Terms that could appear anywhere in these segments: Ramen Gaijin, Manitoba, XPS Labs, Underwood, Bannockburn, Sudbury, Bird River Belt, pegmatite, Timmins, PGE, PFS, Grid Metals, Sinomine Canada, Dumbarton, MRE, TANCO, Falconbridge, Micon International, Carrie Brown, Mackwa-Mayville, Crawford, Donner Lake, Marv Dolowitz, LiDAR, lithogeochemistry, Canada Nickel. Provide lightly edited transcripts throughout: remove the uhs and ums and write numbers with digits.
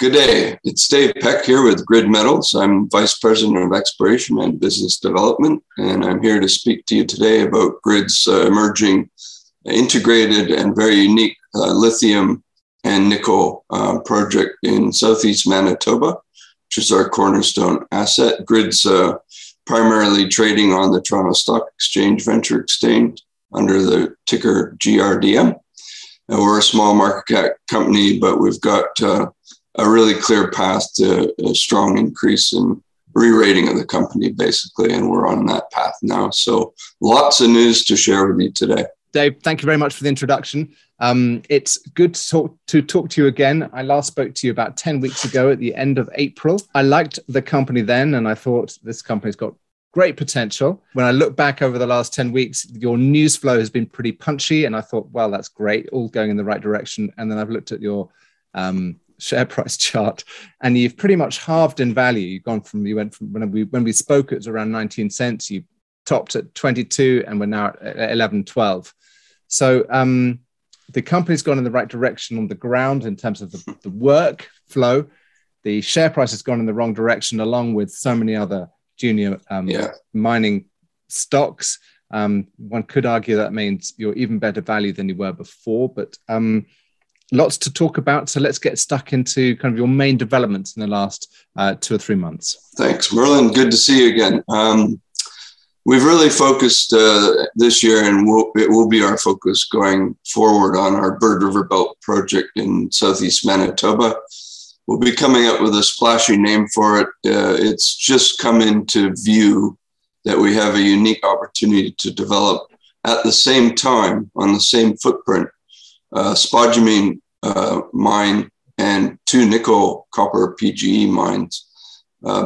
Good day. It's Dave Peck here with Grid Metals. I'm Vice President of Exploration and Business Development, and I'm here to speak to you today about Grid's emerging integrated and very unique lithium and nickel project in southeast Manitoba, which is our cornerstone asset. Grid's primarily trading on the Toronto Stock Exchange Venture Exchange under the ticker GRDM. And we're a small market cap company, but we've got a really clear path to a strong increase in re-rating of the company, basically, and we're on that path now. So lots of news to share with you today. Dave, thank you very much for the introduction. It's good to talk to you again. I last spoke to you about 10 weeks ago at the end of April. I liked the company then, and I thought this company's got great potential. When I look back over the last 10 weeks, your news flow has been pretty punchy, and I thought, well, that's great, all going in the right direction. And then I've looked at your share price chart, and you've pretty much halved in value. You've gone from, you went from when we spoke, it was around 19 cents. You topped at 22, and we're now at 11, 12. So the company's gone in the right direction on the ground in terms of the work flow. The share price has gone in the wrong direction, along with so many other junior mining stocks. One could argue that means you're even better value than you were before, but lots to talk about, so let's get stuck into kind of your main developments in the last 2 or 3 months. Thanks, Merlin. Good to see you again. We've really focused this year, and it will be our focus going forward, on our Bird River Belt project in southeast Manitoba. We'll be coming up with a splashy name for it. It's just come into view that we have a unique opportunity to develop at the same time on the same footprint spodumene mine and 2 nickel copper PGE mines,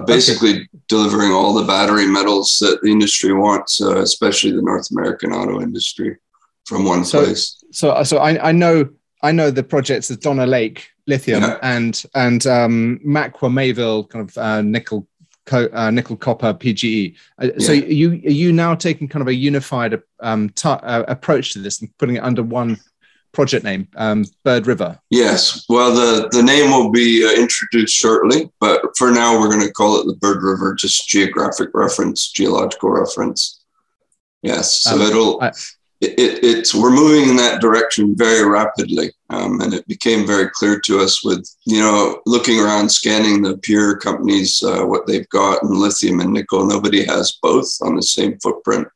basically delivering all the battery metals that the industry wants, especially the North American auto industry, from one place. So I know the projects as Donner Lake lithium and Mackwa-Mayville kind of nickel copper PGE. So are you now taking kind of a unified approach to this and putting it under one project name, Bird River? Yes. Well, the name will be introduced shortly, but for now we're going to call it the Bird River, just geological reference. Yes. So we're moving in that direction very rapidly. And it became very clear to us with, looking around, scanning the peer companies, what they've got in lithium and nickel. Nobody has both on the same footprint.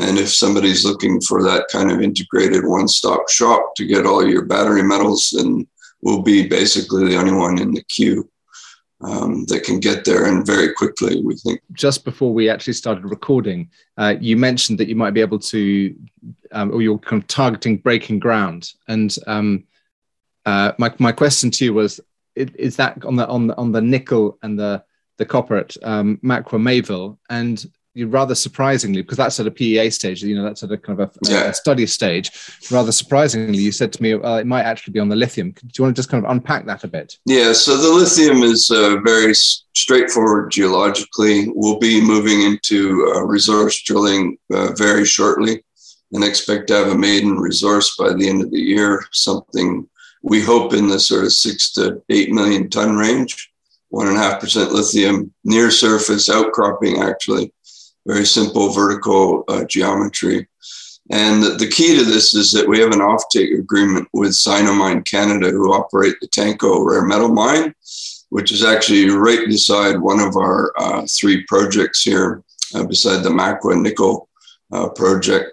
And if somebody's looking for that kind of integrated one-stop shop to get all your battery metals, then we'll be basically the only one in the queue that can get there, and very quickly, we think. Just before we actually started recording, you mentioned that you might be able to, or you're kind of targeting breaking ground. And my question to you was, is that on the nickel and the copper at Mackwa-Mayville? And rather surprisingly, because that's at a PEA stage, that's at a kind of a study stage, rather surprisingly, you said to me, well, it might actually be on the lithium. Do you want to just kind of unpack that a bit? Yeah, so the lithium is very straightforward geologically. We'll be moving into resource drilling very shortly, and expect to have a maiden resource by the end of the year, something we hope in the sort of 6 to 8 million ton range, 1.5% lithium, near surface outcropping, actually. Very simple vertical geometry. And the key to this is that we have an offtake agreement with Sinomine Canada, who operate the TANCO rare metal mine, which is actually right beside one of our 3 projects here, beside the Mackwa nickel project.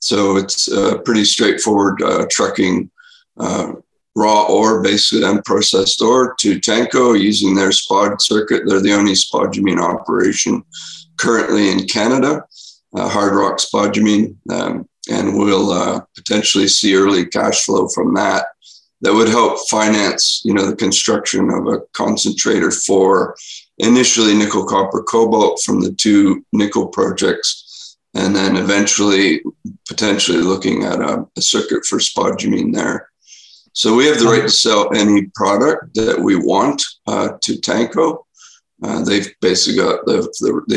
So it's pretty straightforward trucking raw ore, basically unprocessed ore, to TANCO using their spod circuit. They're the only spodumene operation currently in Canada, hard rock spodumene, and we'll potentially see early cash flow from that would help finance, the construction of a concentrator for initially nickel, copper, cobalt from the 2 nickel projects, and then eventually potentially looking at a circuit for spodumene there. So we have the right to sell any product that we want to TANCO. They've basically got the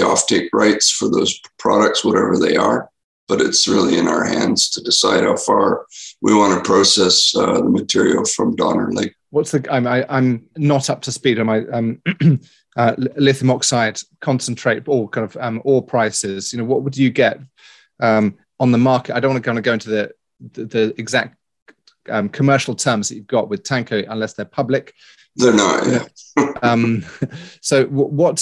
offtake rights for those products, whatever they are, but it's really in our hands to decide how far we want to process the material from Donner Lake. What's the? I'm not up to speed on my lithium oxide concentrate or kind of ore prices. You know, what would you get on the market? I don't want to kind of go into the exact commercial terms that you've got with TANCO unless they're public. They're not. Yeah. So what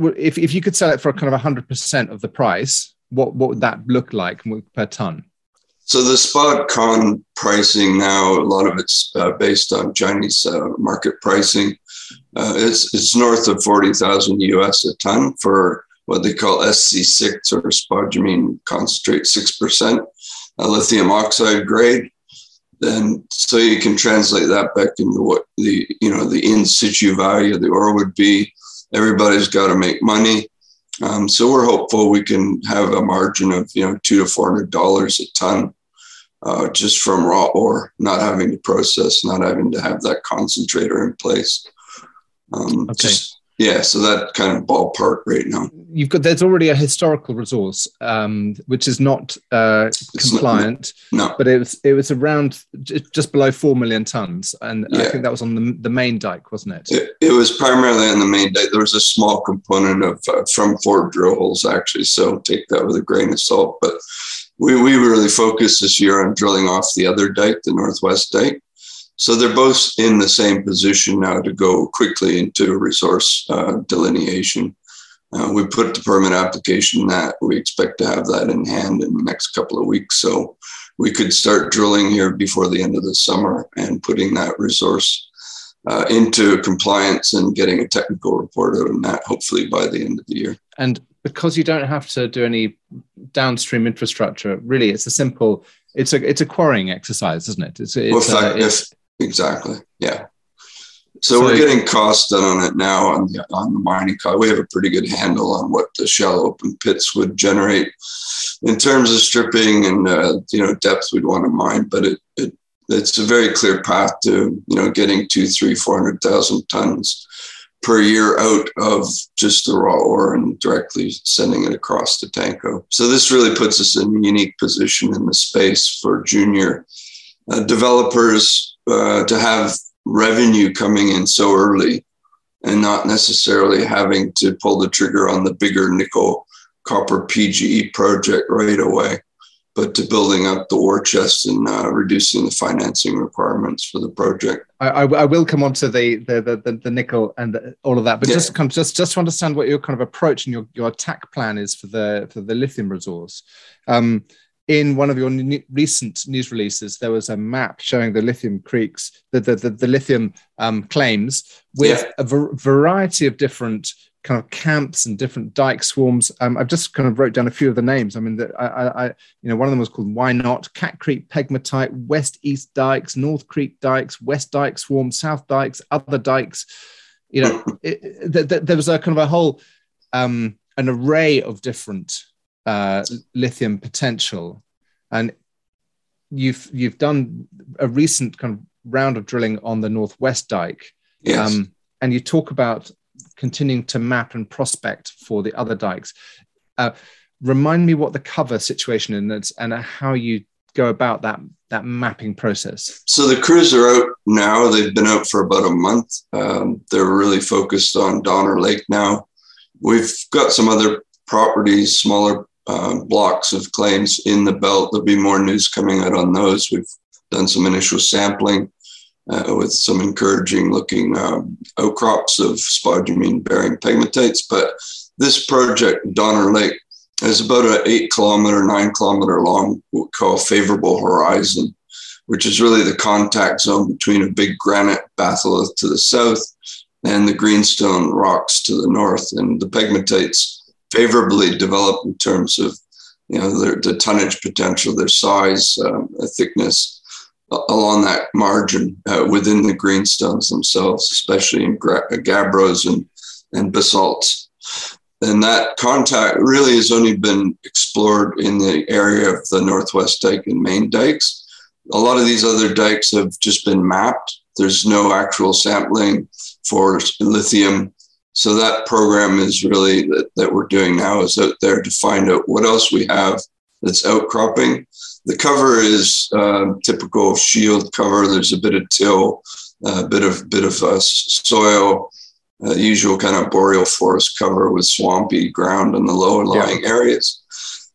would if you could sell it for kind of 100% of the price? What would that look like per ton? So the spot con pricing now, a lot of it's based on Chinese market pricing. It's north of $40,000 US a ton for what they call SC6 or spodumene concentrate, 6% lithium oxide grade. Then so you can translate that back into what the the in situ value of the ore would be. Everybody's got to make money. So we're hopeful we can have a margin of, $200 to $400 a ton just from raw ore, not having to process, not having to have that concentrator in place. Okay. So that kind of ballpark right now. You've got, there's already a historical resource, which is not compliant, no. But it was around just below 4 million tons. And yeah. I think that was on the main dike, wasn't it? It was primarily on the main dike. There was a small component of from 4 drill holes, actually. So take that with a grain of salt. But we really focused this year on drilling off the other dike, the northwest dike. So they're both in the same position now to go quickly into resource delineation. We put the permit application that we expect to have that in hand in the next couple of weeks. So we could start drilling here before the end of the summer and putting that resource into compliance and getting a technical report out on that, hopefully by the end of the year. And because you don't have to do any downstream infrastructure, really, it's a simple, it's a quarrying exercise, isn't it? Exactly. Yeah. So we're getting costs done on it now on the mining cost. We have a pretty good handle on what the shallow open pits would generate in terms of stripping and depth we'd want to mine. But it's a very clear path to getting 200,000 to 400,000 tons per year out of just the raw ore and directly sending it across to TANCO. So this really puts us in a unique position in the space for junior developers to have revenue coming in so early and not necessarily having to pull the trigger on the bigger nickel copper PGE project right away, but to building up the war chest and reducing the financing requirements for the project. I will come on to the nickel and all of that, but just to understand what your kind of approach and your attack plan is for the lithium resource. In one of your recent news releases, there was a map showing the lithium creeks, the lithium claims with a variety of different kind of camps and different dike swarms. I've just kind of wrote down a few of the names. I mean, one of them was called Why Not, Cat Creek, Pegmatite, West East Dikes, North Creek Dikes, West Dike Swarm, South Dikes, Other Dikes. There was a kind of a whole, an array of different lithium potential, and you've done a recent kind of round of drilling on the northwest dike, and you talk about continuing to map and prospect for the other dikes. Remind me what the cover situation is and how you go about that mapping process. So the crews are out now. They've been out for about a month. They're really focused on Donner Lake now. We've got some other properties, smaller blocks of claims in the belt. There'll be more news coming out on those. We've done some initial sampling with some encouraging looking outcrops of spodumene bearing pegmatites. But this project, Donner Lake, is about an 9 kilometer long, what we call favorable horizon, which is really the contact zone between a big granite batholith to the south and the greenstone rocks to the north. And the pegmatites favorably developed in terms of the tonnage potential, their size, thickness along that margin within the greenstones themselves, especially in gabbros and basalts. And that contact really has only been explored in the area of the northwest dike and main dikes. A lot of these other dikes have just been mapped. There's no actual sampling for lithium. So that program is really that we're doing now is out there to find out what else we have that's outcropping The cover is typical of shield cover. There's a bit of till, a bit of soil, usual kind of boreal forest cover with swampy ground in the lower lying areas.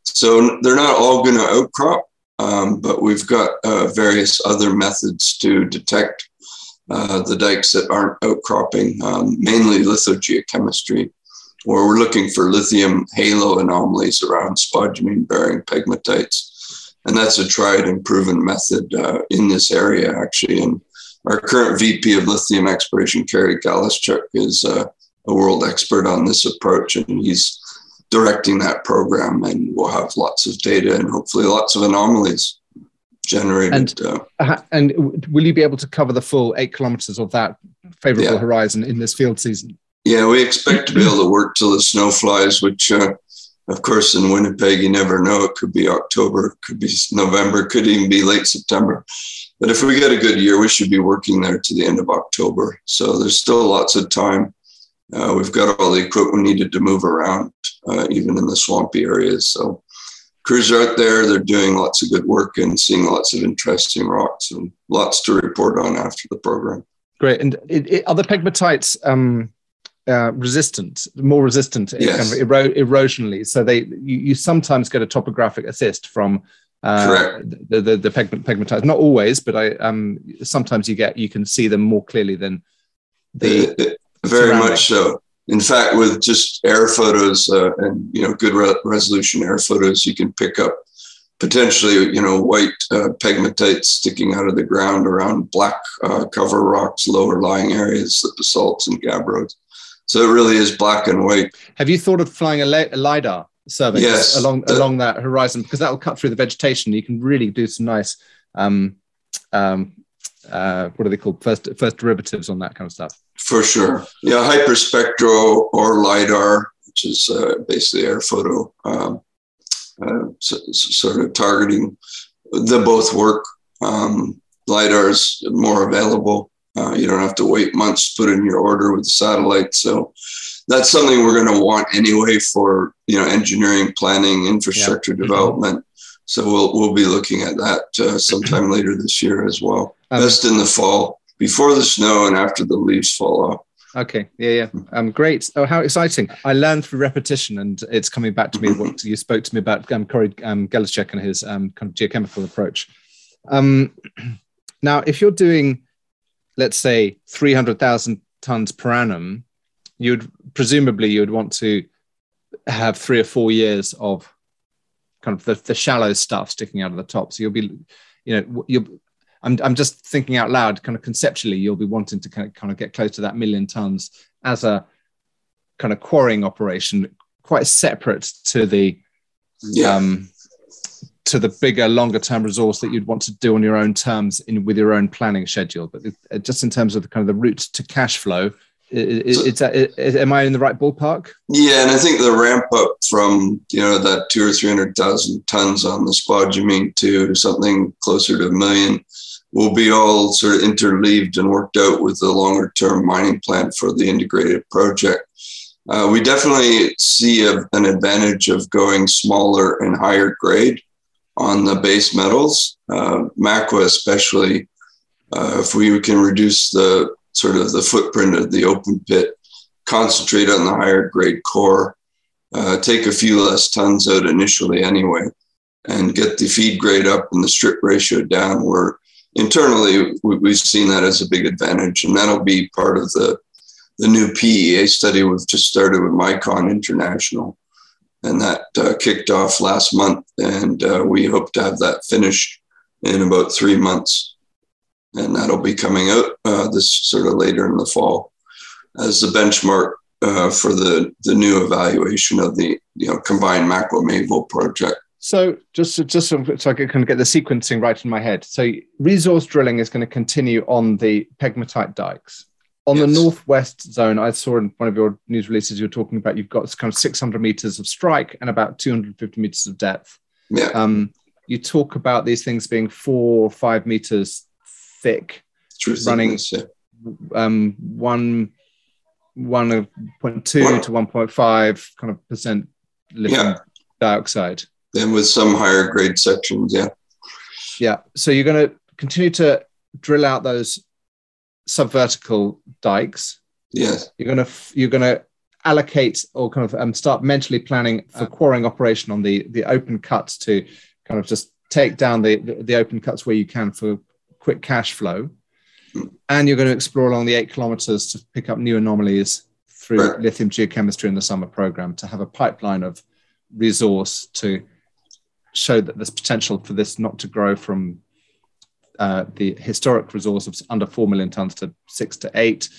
So they're not all going to outcrop, but we've got various other methods to detect the dikes that aren't outcropping, mainly lithogeochemistry, where we're looking for lithium halo anomalies around spodumene-bearing pegmatites. And that's a tried and proven method in this area, actually. And our current VP of lithium exploration, Kerry Galeschuk, is a world expert on this approach, and he's directing that program, and we'll have lots of data and hopefully lots of anomalies generated. And will you be able to cover the full 8 kilometers of that favorable horizon in this field season? Yeah, we expect to be able to work till the snow flies, which... of course, in Winnipeg, you never know. It could be October, could be November, could even be late September. But if we get a good year, we should be working there to the end of October. So there's still lots of time. We've got all the equipment needed to move around, even in the swampy areas. So crews are out there. They're doing lots of good work and seeing lots of interesting rocks and lots to report on after the program. Great. And are the pegmatites... more resistant kind of erosionally. So you sometimes get a topographic assist from the pegmatites. Not always, but sometimes you can see them more clearly than the very much so. In fact, with just air photos and good resolution air photos, you can pick up potentially white pegmatites sticking out of the ground around black cover rocks, lower lying areas, the basalts and gabbros. So it really is black and white. Have you thought of flying a LiDAR survey along that horizon? Because that will cut through the vegetation. You can really do some nice, what are they called? First derivatives on that kind of stuff. For sure. Yeah, hyperspectral or LiDAR, which is basically air photo, sort of targeting. They both work. LiDAR is more available. You don't have to wait months to put in your order with the satellite. So that's something we're going to want anyway for, engineering, planning, infrastructure development. Mm-hmm. So we'll be looking at that sometime later this year as well. Best in the fall, before the snow and after the leaves fall off. Okay. Yeah. Great. Oh, how exciting. I learned through repetition, and it's coming back to me what you spoke to me about, Corey Galeschuk and his kind of geochemical approach. Now, if you're doing... let's say 300,000 tons per annum, you'd presumably want to have 3 or 4 years of kind of the shallow stuff sticking out of the top. So you'll be, I'm just thinking out loud, kind of conceptually, you'll be wanting to kind of get close to that 1 million tons as a kind of quarrying operation, quite separate to the bigger, longer-term resource that you'd want to do on your own terms with your own planning schedule. But just in terms of the kind of the route to cash flow, am I in the right ballpark? Yeah, and I think the ramp up from, that 200,000 or 300,000 tons on the spodumene to something closer to 1 million will be all sort of interleaved and worked out with the longer-term mining plan for the integrated project. We definitely see an advantage of going smaller and higher grade on the base metals, Mackwa especially, if we can reduce the sort of the footprint of the open pit, concentrate on the higher grade core, take a few less tons out initially anyway, and get the feed grade up and the strip ratio down, where internally we've seen that as a big advantage. And that'll be part of the new PEA study we've just started with Micon International. And that kicked off last month, and we hope to have that finished in about 3 months. And that'll be coming out this sort of later in the fall as the benchmark for the new evaluation of the combined Mackwa-Mayville project. So just so I can kind of get the sequencing right in my head. So resource drilling is going to continue on the pegmatite dikes. On the northwest zone, I saw in one of your news releases you're talking about, you've got kind of 600 meters of strike and about 250 meters of depth. Yeah. You talk about these things being 4 or 5 meters thick, running 1.2 to 1.5 kind of % lithium dioxide. Then with some higher grade sections, Yeah. So you're going to continue to drill out those subvertical dikes. Yes. You're going to allocate or kind of start mentally planning for quarrying operation on the open cuts to kind of just take down the open cuts where you can for quick cash flow. And you're going to explore along the 8 kilometers to pick up new anomalies through lithium geochemistry in the summer program to have a pipeline of resource to show that there's potential for this not to grow from the historic resource of under 4 million tons to 6 to 8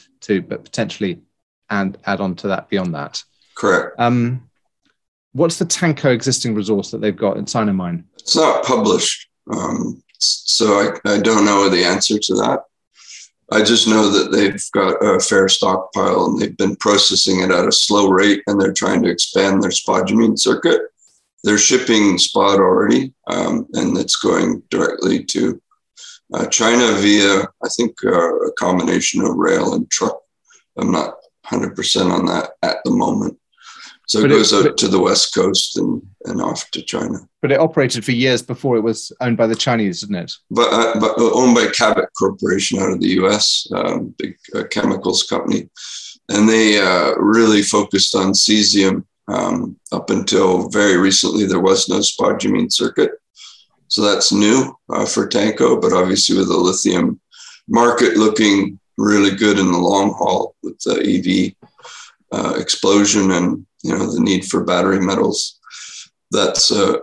but potentially and add on to that beyond that. Correct. What's the TANCO existing resource that they've got in Sinomine? It's not published. So I don't know the answer to that. I just know that they've got a fair stockpile and they've been processing it at a slow rate and they're trying to expand their spodumene circuit. They're shipping spod already, and it's going directly to China via, I think, a combination of rail and truck. I'm not 100% on that at the moment. So it goes out to the West Coast and off to China. But it operated for years before it was owned by the Chinese, didn't it? But owned by Cabot Corporation out of the U.S., big chemicals company. And they really focused on cesium. Up until very recently, there was no spodumene circuit. So that's new for TANCO, but obviously with the lithium market looking really good in the long haul with the EV explosion and, you know, the need for battery metals, that's a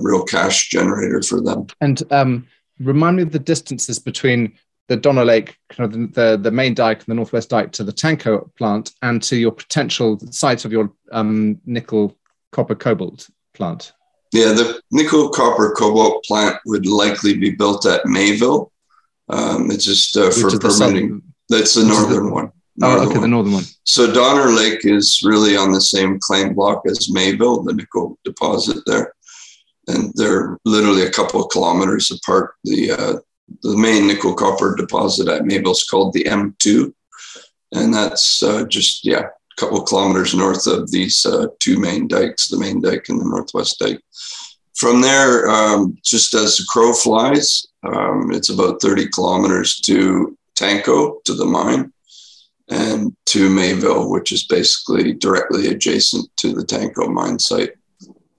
real cash generator for them. And remind me of the distances between the Donner Lake, kind of the main dike and the Northwest dike to the TANCO plant and to your potential site of your nickel, copper, cobalt plant. Yeah, the nickel, copper, cobalt plant would likely be built at Mayville. It's just for permitting. That's the northern one. Oh, okay, the northern one. So Donner Lake is really on the same claim block as Mayville, the nickel deposit there. And they're literally a couple of kilometers apart. The main nickel copper deposit at Mayville is called the M2. And that's just, yeah, a couple of kilometers north of these two main dikes, the main dike and the Northwest dike. From there, just as the crow flies, it's about 30 kilometers to TANCO, to the mine, and to Mayville, which is basically directly adjacent to the TANCO mine site.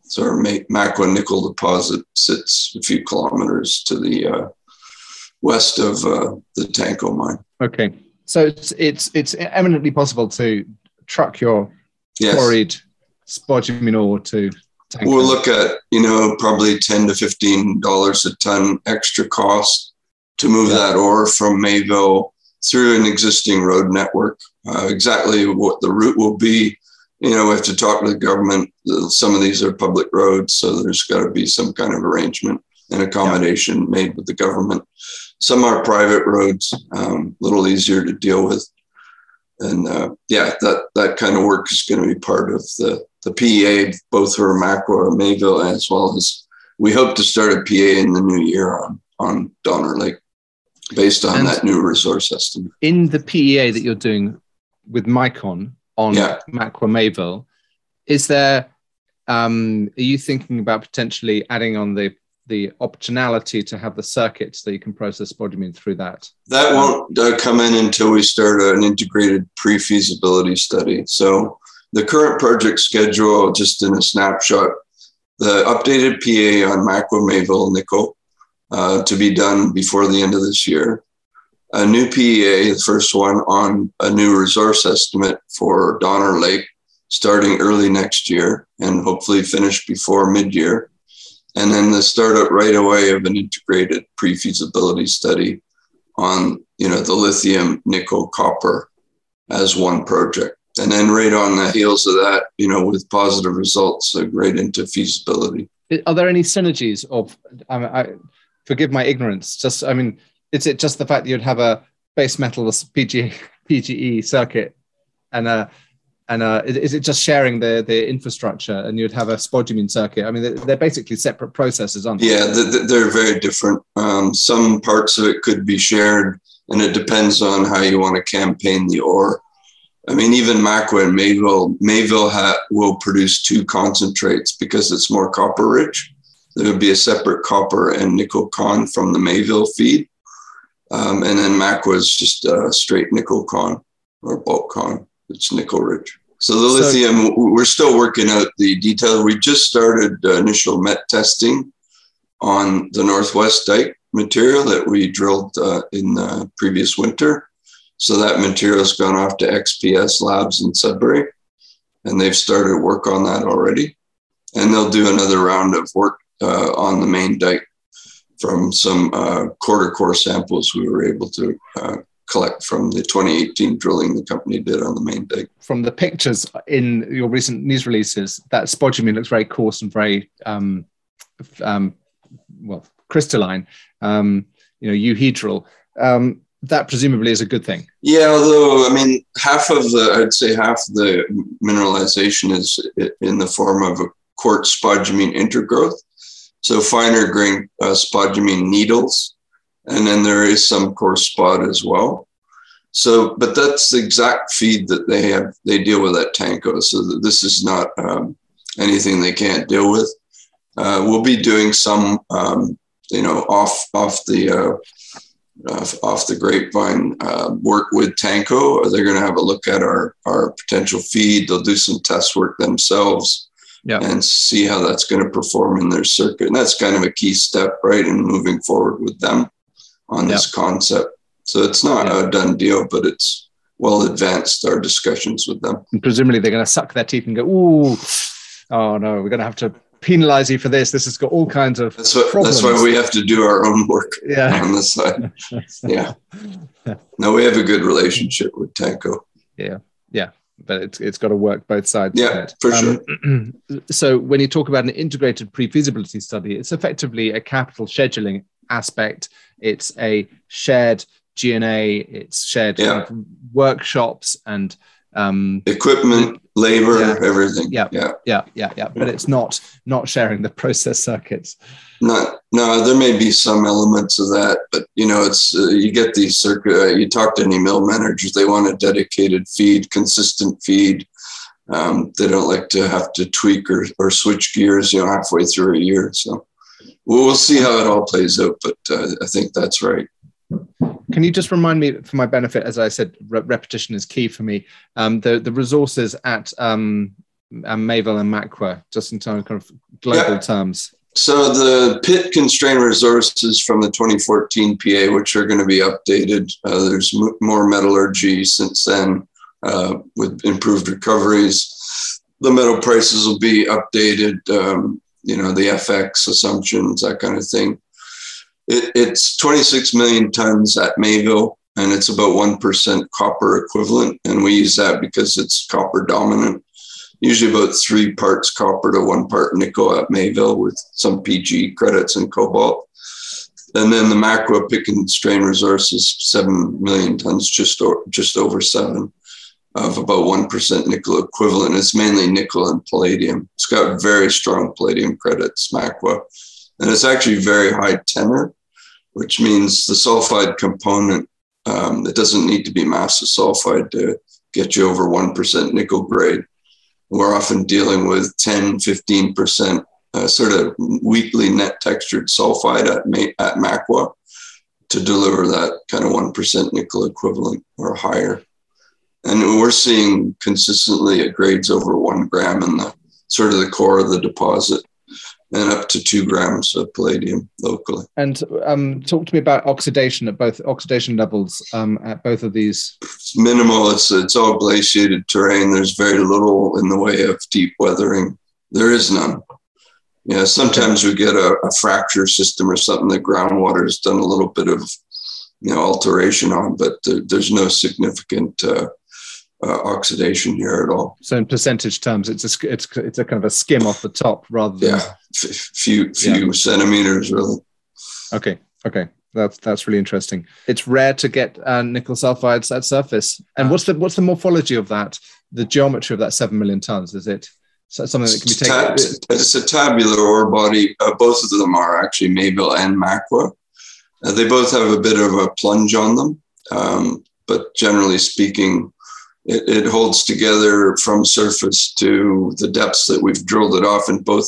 So our Mackwa nickel deposit sits a few kilometers to the west of the TANCO mine. Okay, so it's eminently possible to truck your quarried spodumene ore to TANCO. We'll look at, you know, probably $10 to $15 a ton extra cost to move that ore from Mayville through an existing road network. Exactly what the route will be, you know, we have to talk to the government. Some of these are public roads, so there's got to be some kind of arrangement and accommodation made with the government. Some are private roads, a little easier to deal with. And that kind of work is going to be part of the PEA, both for Mackwa and Mayville, as well as we hope to start a PEA in the new year on Donner Lake, based on that new resource estimate. In the PEA that you're doing with Micon on Mackwa-Mayville, is there, are you thinking about potentially adding on the optionality to have the circuit so you can process spodumene through that? That won't come in until we start an integrated pre-feasibility study. So the current project schedule, just in a snapshot, the updated PA on Mackwa-Mayville nickel to be done before the end of this year. A new PEA, the first one on a new resource estimate for Donner Lake starting early next year and hopefully finished before mid-year. And then the startup right away of an integrated pre-feasibility study on, you know, the lithium, nickel, copper as one project. And then right on the heels of that, you know, with positive results, so right into feasibility. Are there any synergies of, forgive my ignorance, is it just the fact that you'd have a base metal PGE circuit and is it just sharing the infrastructure and you'd have a spodumene circuit? I mean, they're basically separate processes, aren't they? Yeah, they're very different. Some parts of it could be shared, and it depends on how you want to campaign the ore. I mean, even Mackwa and Mayville will produce two concentrates because it's more copper rich. There'll be a separate copper and nickel con from the Mayville feed. And then Mackwa is just a straight nickel con or bulk con. It's nickel rich. So the lithium, we're still working out the detail. We just started initial met testing on the Northwest Dike material that we drilled in the previous winter. So that material has gone off to XPS Labs in Sudbury, and they've started work on that already. And they'll do another round of work on the main dike from some quarter core samples we were able to collect from the 2018 drilling the company did on the main dike. From the pictures in your recent news releases, that spodumene looks very coarse and very, well, crystalline, you know, euhedral. That presumably is a good thing. Yeah, although, I mean, half of the, I'd say half the mineralization is in the form of a quartz spodumene intergrowth. So finer grain spodumene needles, and then there is some coarse spod as well. So, but that's the exact feed that they have. They deal with at TANCO. So this is not anything they can't deal with. We'll be doing some, you know, off the grapevine work with TANCO. They're going to have a look at our potential feed. They'll do some test work themselves. Yeah. And see how that's going to perform in their circuit. And that's kind of a key step, right, in moving forward with them on this concept. So it's not a done deal, but it's well advanced, our discussions with them. And presumably they're going to suck their teeth and go, ooh, oh no, we're going to have to penalize you for this. This has got all kinds of problems. That's why we have to do our own work on the side. No, we have a good relationship with TANCO. Yeah, yeah. But it's got to work both sides. Yeah, for sure. So when you talk about an integrated pre-feasibility study, it's effectively a capital scheduling aspect. It's a shared G&A. It's shared workshops and equipment, labor, everything. Yeah. But it's not sharing the process circuits. No, there may be some elements of that, but you know, it's you get these circuit. You talk to any mill managers; they want a dedicated feed, consistent feed. They don't like to have to tweak or switch gears, you know, halfway through a year. So we'll see how it all plays out. But I think that's right. Can you just remind me, for my benefit, as I said, repetition is key for me. The resources at Mayville and Mackwa, just in terms of, global terms. So the pit constrained resources from the 2014 PA, which are going to be updated. There's more metallurgy since then with improved recoveries. The metal prices will be updated, you know, the FX assumptions, that kind of thing. It's 26 million tons at Mayville, and it's about 1% copper equivalent. And we use that because it's copper dominant, usually about 3 parts copper to 1 part nickel at Mayville with some PG credits and cobalt. And then the Mackwa pick and strain resources, 7 million tons, just over 7 of about 1% nickel equivalent. It's mainly nickel and palladium. It's got very strong palladium credits, Mackwa. And it's actually very high tenor, which means the sulfide component, it doesn't need to be massive sulfide to get you over 1% nickel grade. We're often dealing with 10, 15% sort of weakly net textured sulfide at Mackwa to deliver that kind of 1% nickel equivalent or higher. And we're seeing consistently at grades over 1 gram in the sort of the core of the deposit, and up to 2 grams of palladium locally. And talk to me about oxidation at both oxidation levels at both of these. It's minimal. It's all glaciated terrain. There's very little in the way of deep weathering. There is none. Yeah, sometimes we get a fracture system or something that groundwater has done a little bit of, you know, alteration on, but there's no significant oxidation here at all. So in percentage terms, it's a kind of a skim off the top rather than few centimeters really. Okay, that's really interesting. It's rare to get nickel sulfides at surface. And what's the morphology of that? The geometry of that 7 million tons, is it something that can be taken? It's a tabular ore body. Both of them are actually Mayville and Mackwa. They both have a bit of a plunge on them, but generally speaking. It holds together from surface to the depths that we've drilled it off, and both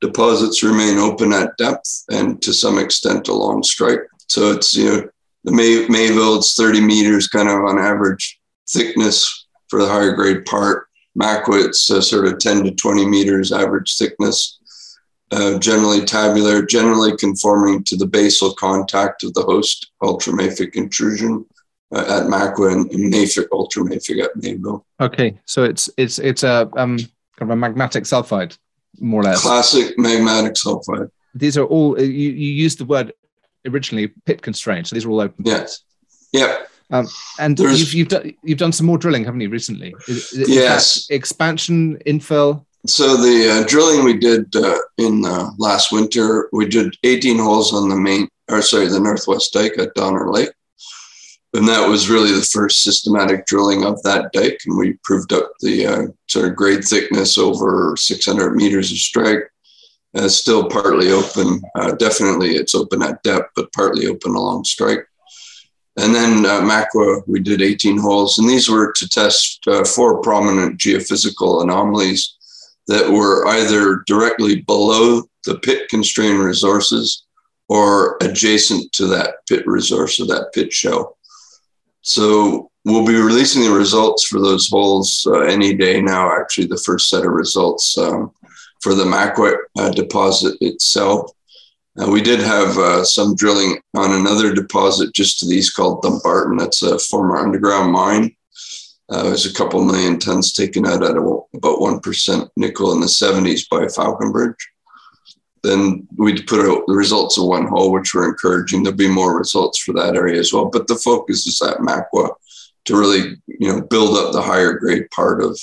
Deposits remain open at depth and to some extent along strike. So it's, you know, the Mayville, it's 30 meters kind of on average thickness for the higher grade part. Mackwa, it's sort of 10 to 20 meters average thickness, generally tabular, generally conforming to the basal contact of the host ultramafic intrusion at Mackwa and mafic ultramafic at Mayville. Okay, so it's a magmatic sulfide, more or less. Classic magmatic sulfide. These are all, you used the word originally, pit constrained, so these are all open pits. Yeah. Yep. And you've done some more drilling, haven't you, recently? Yes. Expansion, infill? So the drilling we did in last winter, we did 18 holes on the northwest dike at Donner Lake. And that was really the first systematic drilling of that dike. And we proved up the sort of grade thickness over 600 meters of strike. Still partly open. Definitely it's open at depth, but partly open along strike. And then Mackwa, we did 18 holes, and these were to test four prominent geophysical anomalies that were either directly below the pit-constrained resources or adjacent to that pit resource or that pit shell. So we'll be releasing the results for those holes any day now, actually, the first set of results for the Mackwa deposit itself. We did have some drilling on another deposit just to the east called Dumbarton. That's a former underground mine. There's a couple million tons taken out at about 1% nickel in the 70s by Falconbridge. Then we put out the results of one hole, which were encouraging. There'll be more results for that area as well. But the focus is at Mackwa to really, you know, build up the higher grade part of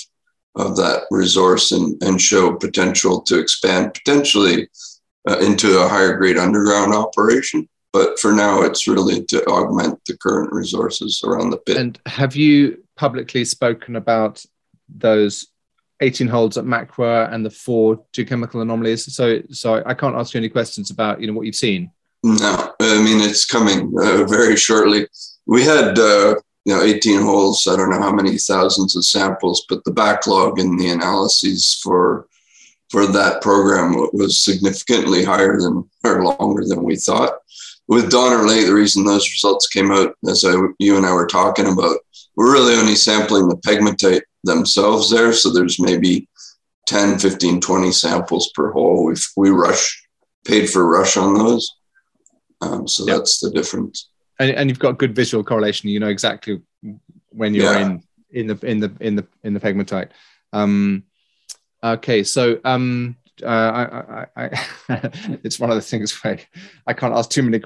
that resource and show potential to expand potentially into a higher grade underground operation. But for now, it's really to augment the current resources around the pit. And have you publicly spoken about those 18 holes at Mackwa and the four geochemical anomalies? So I can't ask you any questions about, you know, what you've seen. No, I mean, it's coming very shortly. We had, 18 holes, I don't know how many thousands of samples, but the backlog in the analyses for that program was significantly higher than or longer than we thought. With Donner Lake, the reason those results came out, as you and I were talking about, we're really only sampling the pegmatite themselves there. So there's maybe 10, 15, 20 samples per hole. We paid for rush on those. So that's the difference. And you've got good visual correlation. You know exactly when you're in the pegmatite. Okay, so I it's one of the things where I can't ask too many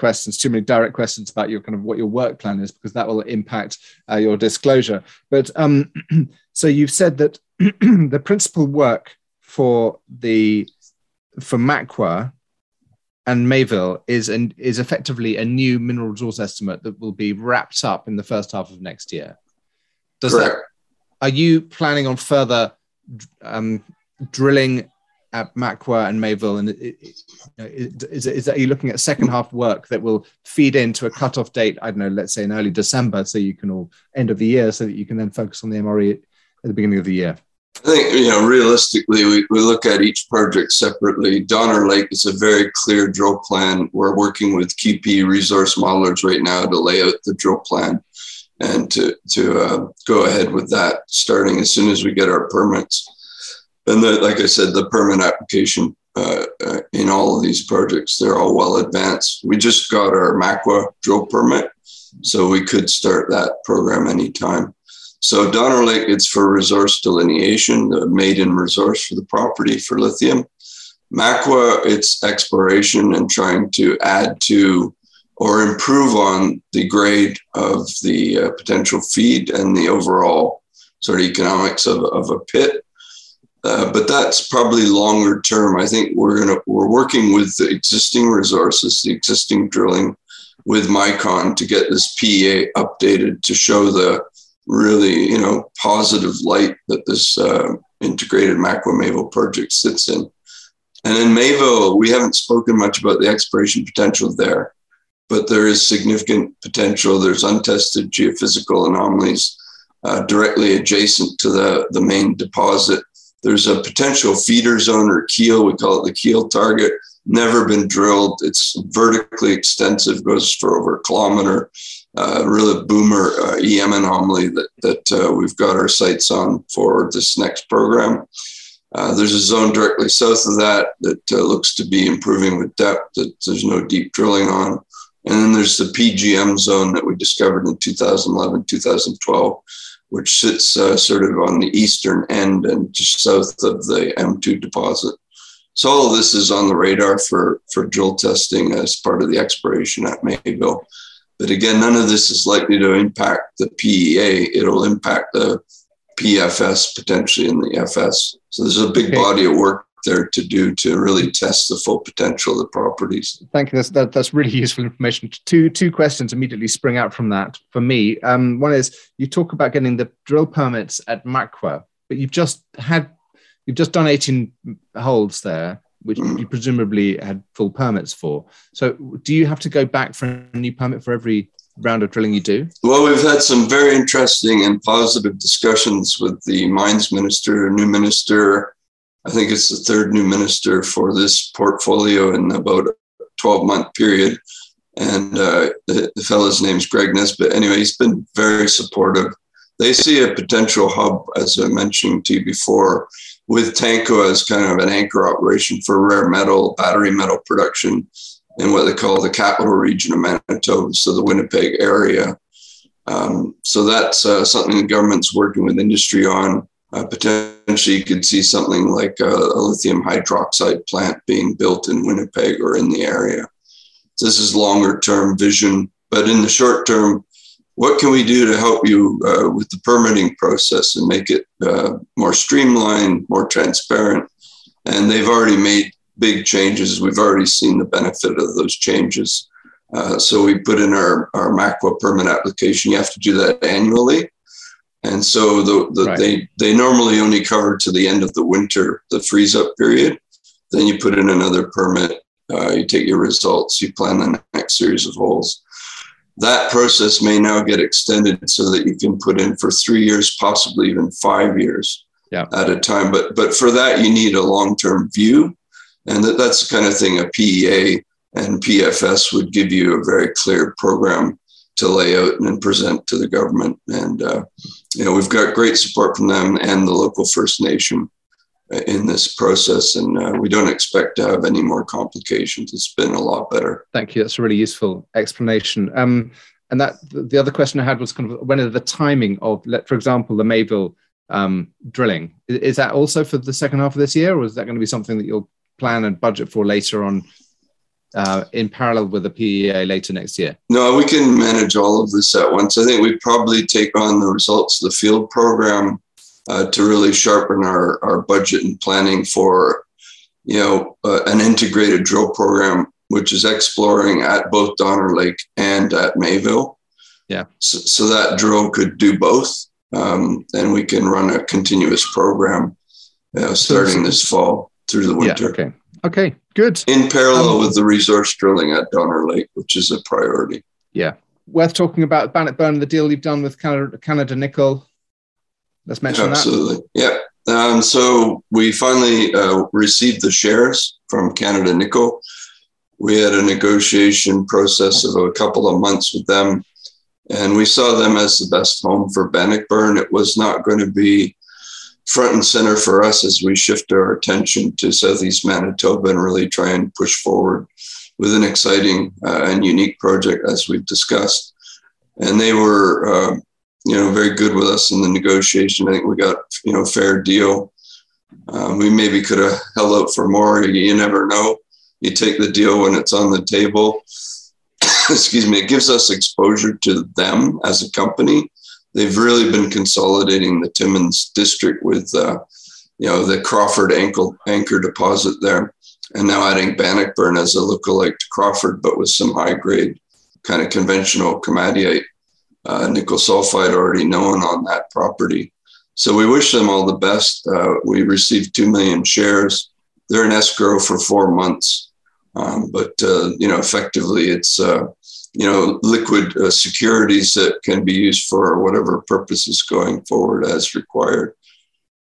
direct questions about your kind of what your work plan is, because that will impact your disclosure. But so you've said that the principal work for Mackwa and Mayville is effectively a new mineral resource estimate that will be wrapped up in the first half of next year. Correct. Are you planning on further drilling at Mackwa and Mayville, and is that you're looking at second half work that will feed into a cutoff date? I don't know, let's say in early December, so you can all end of the year, so that you can then focus on the MRE at the beginning of the year. I think, you know, realistically, we look at each project separately. Donner Lake is a very clear drill plan. We're working with QP resource modelers right now to lay out the drill plan and to go ahead with that starting as soon as we get our permits. And like I said, the permit application in all of these projects, they're all well advanced. We just got our Mackwa drill permit, so we could start that program anytime. So Donner Lake, it's for resource delineation, the maiden resource for the property for lithium. Mackwa, it's exploration and trying to add to or improve on the grade of the potential feed and the overall sort of economics of a pit. But that's probably longer term. I think we're working with the existing resources, the existing drilling with Micon to get this PEA updated to show the really, you know, positive light that this integrated Mackwa-Mayville project sits in. And in Mayville, we haven't spoken much about the exploration potential there, but there is significant potential. There's untested geophysical anomalies directly adjacent to the main deposit. There's a potential feeder zone or keel. We call it the keel target. Never been drilled. It's vertically extensive, goes for over a kilometer. Really boomer EM anomaly that we've got our sights on for this next program. There's a zone directly south of that looks to be improving with depth, that there's no deep drilling on. And then there's the PGM zone that we discovered in 2011, 2012, which sits sort of on the eastern end and just south of the M2 deposit. So all of this is on the radar for drill testing as part of the exploration at Mayville. But again, none of this is likely to impact the PEA. It'll impact the PFS potentially in the FS. So there's a big body of work there to do to really test the full potential of the properties. Thank you. That's really useful information. Two questions immediately spring out from that for me. One is, you talk about getting the drill permits at Mackwa, but you've just done 18 holes there, which you presumably had full permits for. So do you have to go back for a new permit for every round of drilling you do? Well, we've had some very interesting and positive discussions with the mines minister, new minister. I think it's the third new minister for this portfolio in about a 12-month period. And the fellow's name's Greg Nesbitt. Anyway, he's been very supportive. They see a potential hub, as I mentioned to you before, with TANCO as kind of an anchor operation for rare metal, battery metal production in what they call the capital region of Manitoba, so the Winnipeg area. So that's something the government's working with industry on. Potentially, you could see something like a lithium hydroxide plant being built in Winnipeg or in the area. This is longer-term vision, but in the short term, what can we do to help you with the permitting process and make it more streamlined, more transparent? And they've already made big changes. We've already seen the benefit of those changes. So we put in our Mackwa permit application. You have to do that annually. And so right. They normally only cover to the end of the winter, the freeze-up period. Then you put in another permit. You take your results. You plan the next series of holes. That process may now get extended so that you can put in for 3 years, possibly even 5 years at a time. But for that, you need a long-term view. And that's the kind of thing a PEA and PFS would give you, a very clear program to lay out and present to the government. And we've got great support from them and the local First Nation in this process, and we don't expect to have any more complications. It's been a lot better. Thank you. That's a really useful explanation. And the other question I had was kind of, when are the timing of, for example, the Mayville drilling? Is that also for the second half of this year, or is that going to be something that you'll plan and budget for later on in parallel with the PEA later next year? No, we can manage all of this at once. I think we probably take on the results of the field program to really sharpen our budget and planning for, an integrated drill program, which is exploring at both Donner Lake and at Mayville. Yeah. So that drill could do both, and we can run a continuous program starting this fall through the winter. Yeah, okay, good. In parallel with the resource drilling at Donner Lake, which is a priority. Yeah. Worth talking about Bannockburn, the deal you've done with Canada Nickel. Let's mention that. Yeah. So we finally received the shares from Canada Nickel. We had a negotiation process of a couple of months with them, and we saw them as the best home for Bannockburn. It was not going to be front and center for us as we shift our attention to Southeast Manitoba and really try and push forward with an exciting and unique project, as we've discussed. And they were very good with us in the negotiation. I think we got, a fair deal. We maybe could have held out for more. You never know. You take the deal when it's on the table. Excuse me. It gives us exposure to them as a company. They've really been consolidating the Timmins district with, the Crawford anchor deposit there. And now adding Bannockburn as a lookalike to Crawford, but with some high-grade kind of conventional komatiite. Nickel sulfide already known on that property. So we wish them all the best. We received 2 million shares. They're in escrow for 4 months. Effectively it's, liquid securities that can be used for whatever purposes going forward as required.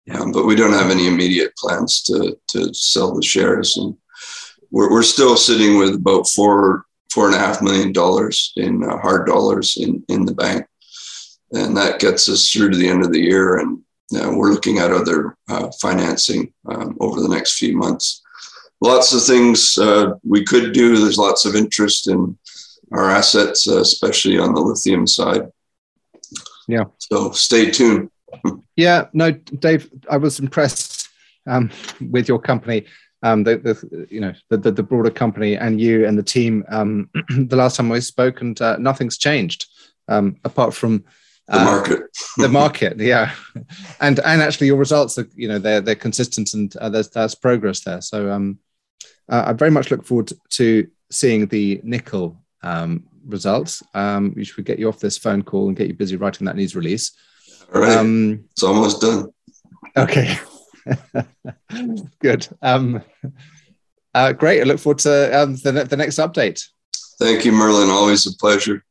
Yeah, but we don't have any immediate plans to sell the shares, and we're still sitting with about $4.5 million in hard dollars in the bank, and that gets us through to the end of the year. And we're looking at other financing over the next few months. Lots of things we could do. There's lots of interest in our assets, especially on the lithium side. Yeah. So stay tuned. Yeah. No, Dave, I was impressed with your company, the broader company, and you and the team. The last time we spoke, and nothing's changed apart from the market. The market, yeah, and actually your results are, they're consistent, and there's progress there. So I very much look forward to seeing the nickel results. You should get you off this phone call and get you busy writing that news release. All right, it's almost done. Okay, good. Great. I look forward to the next update. Thank you, Merlin. Always a pleasure.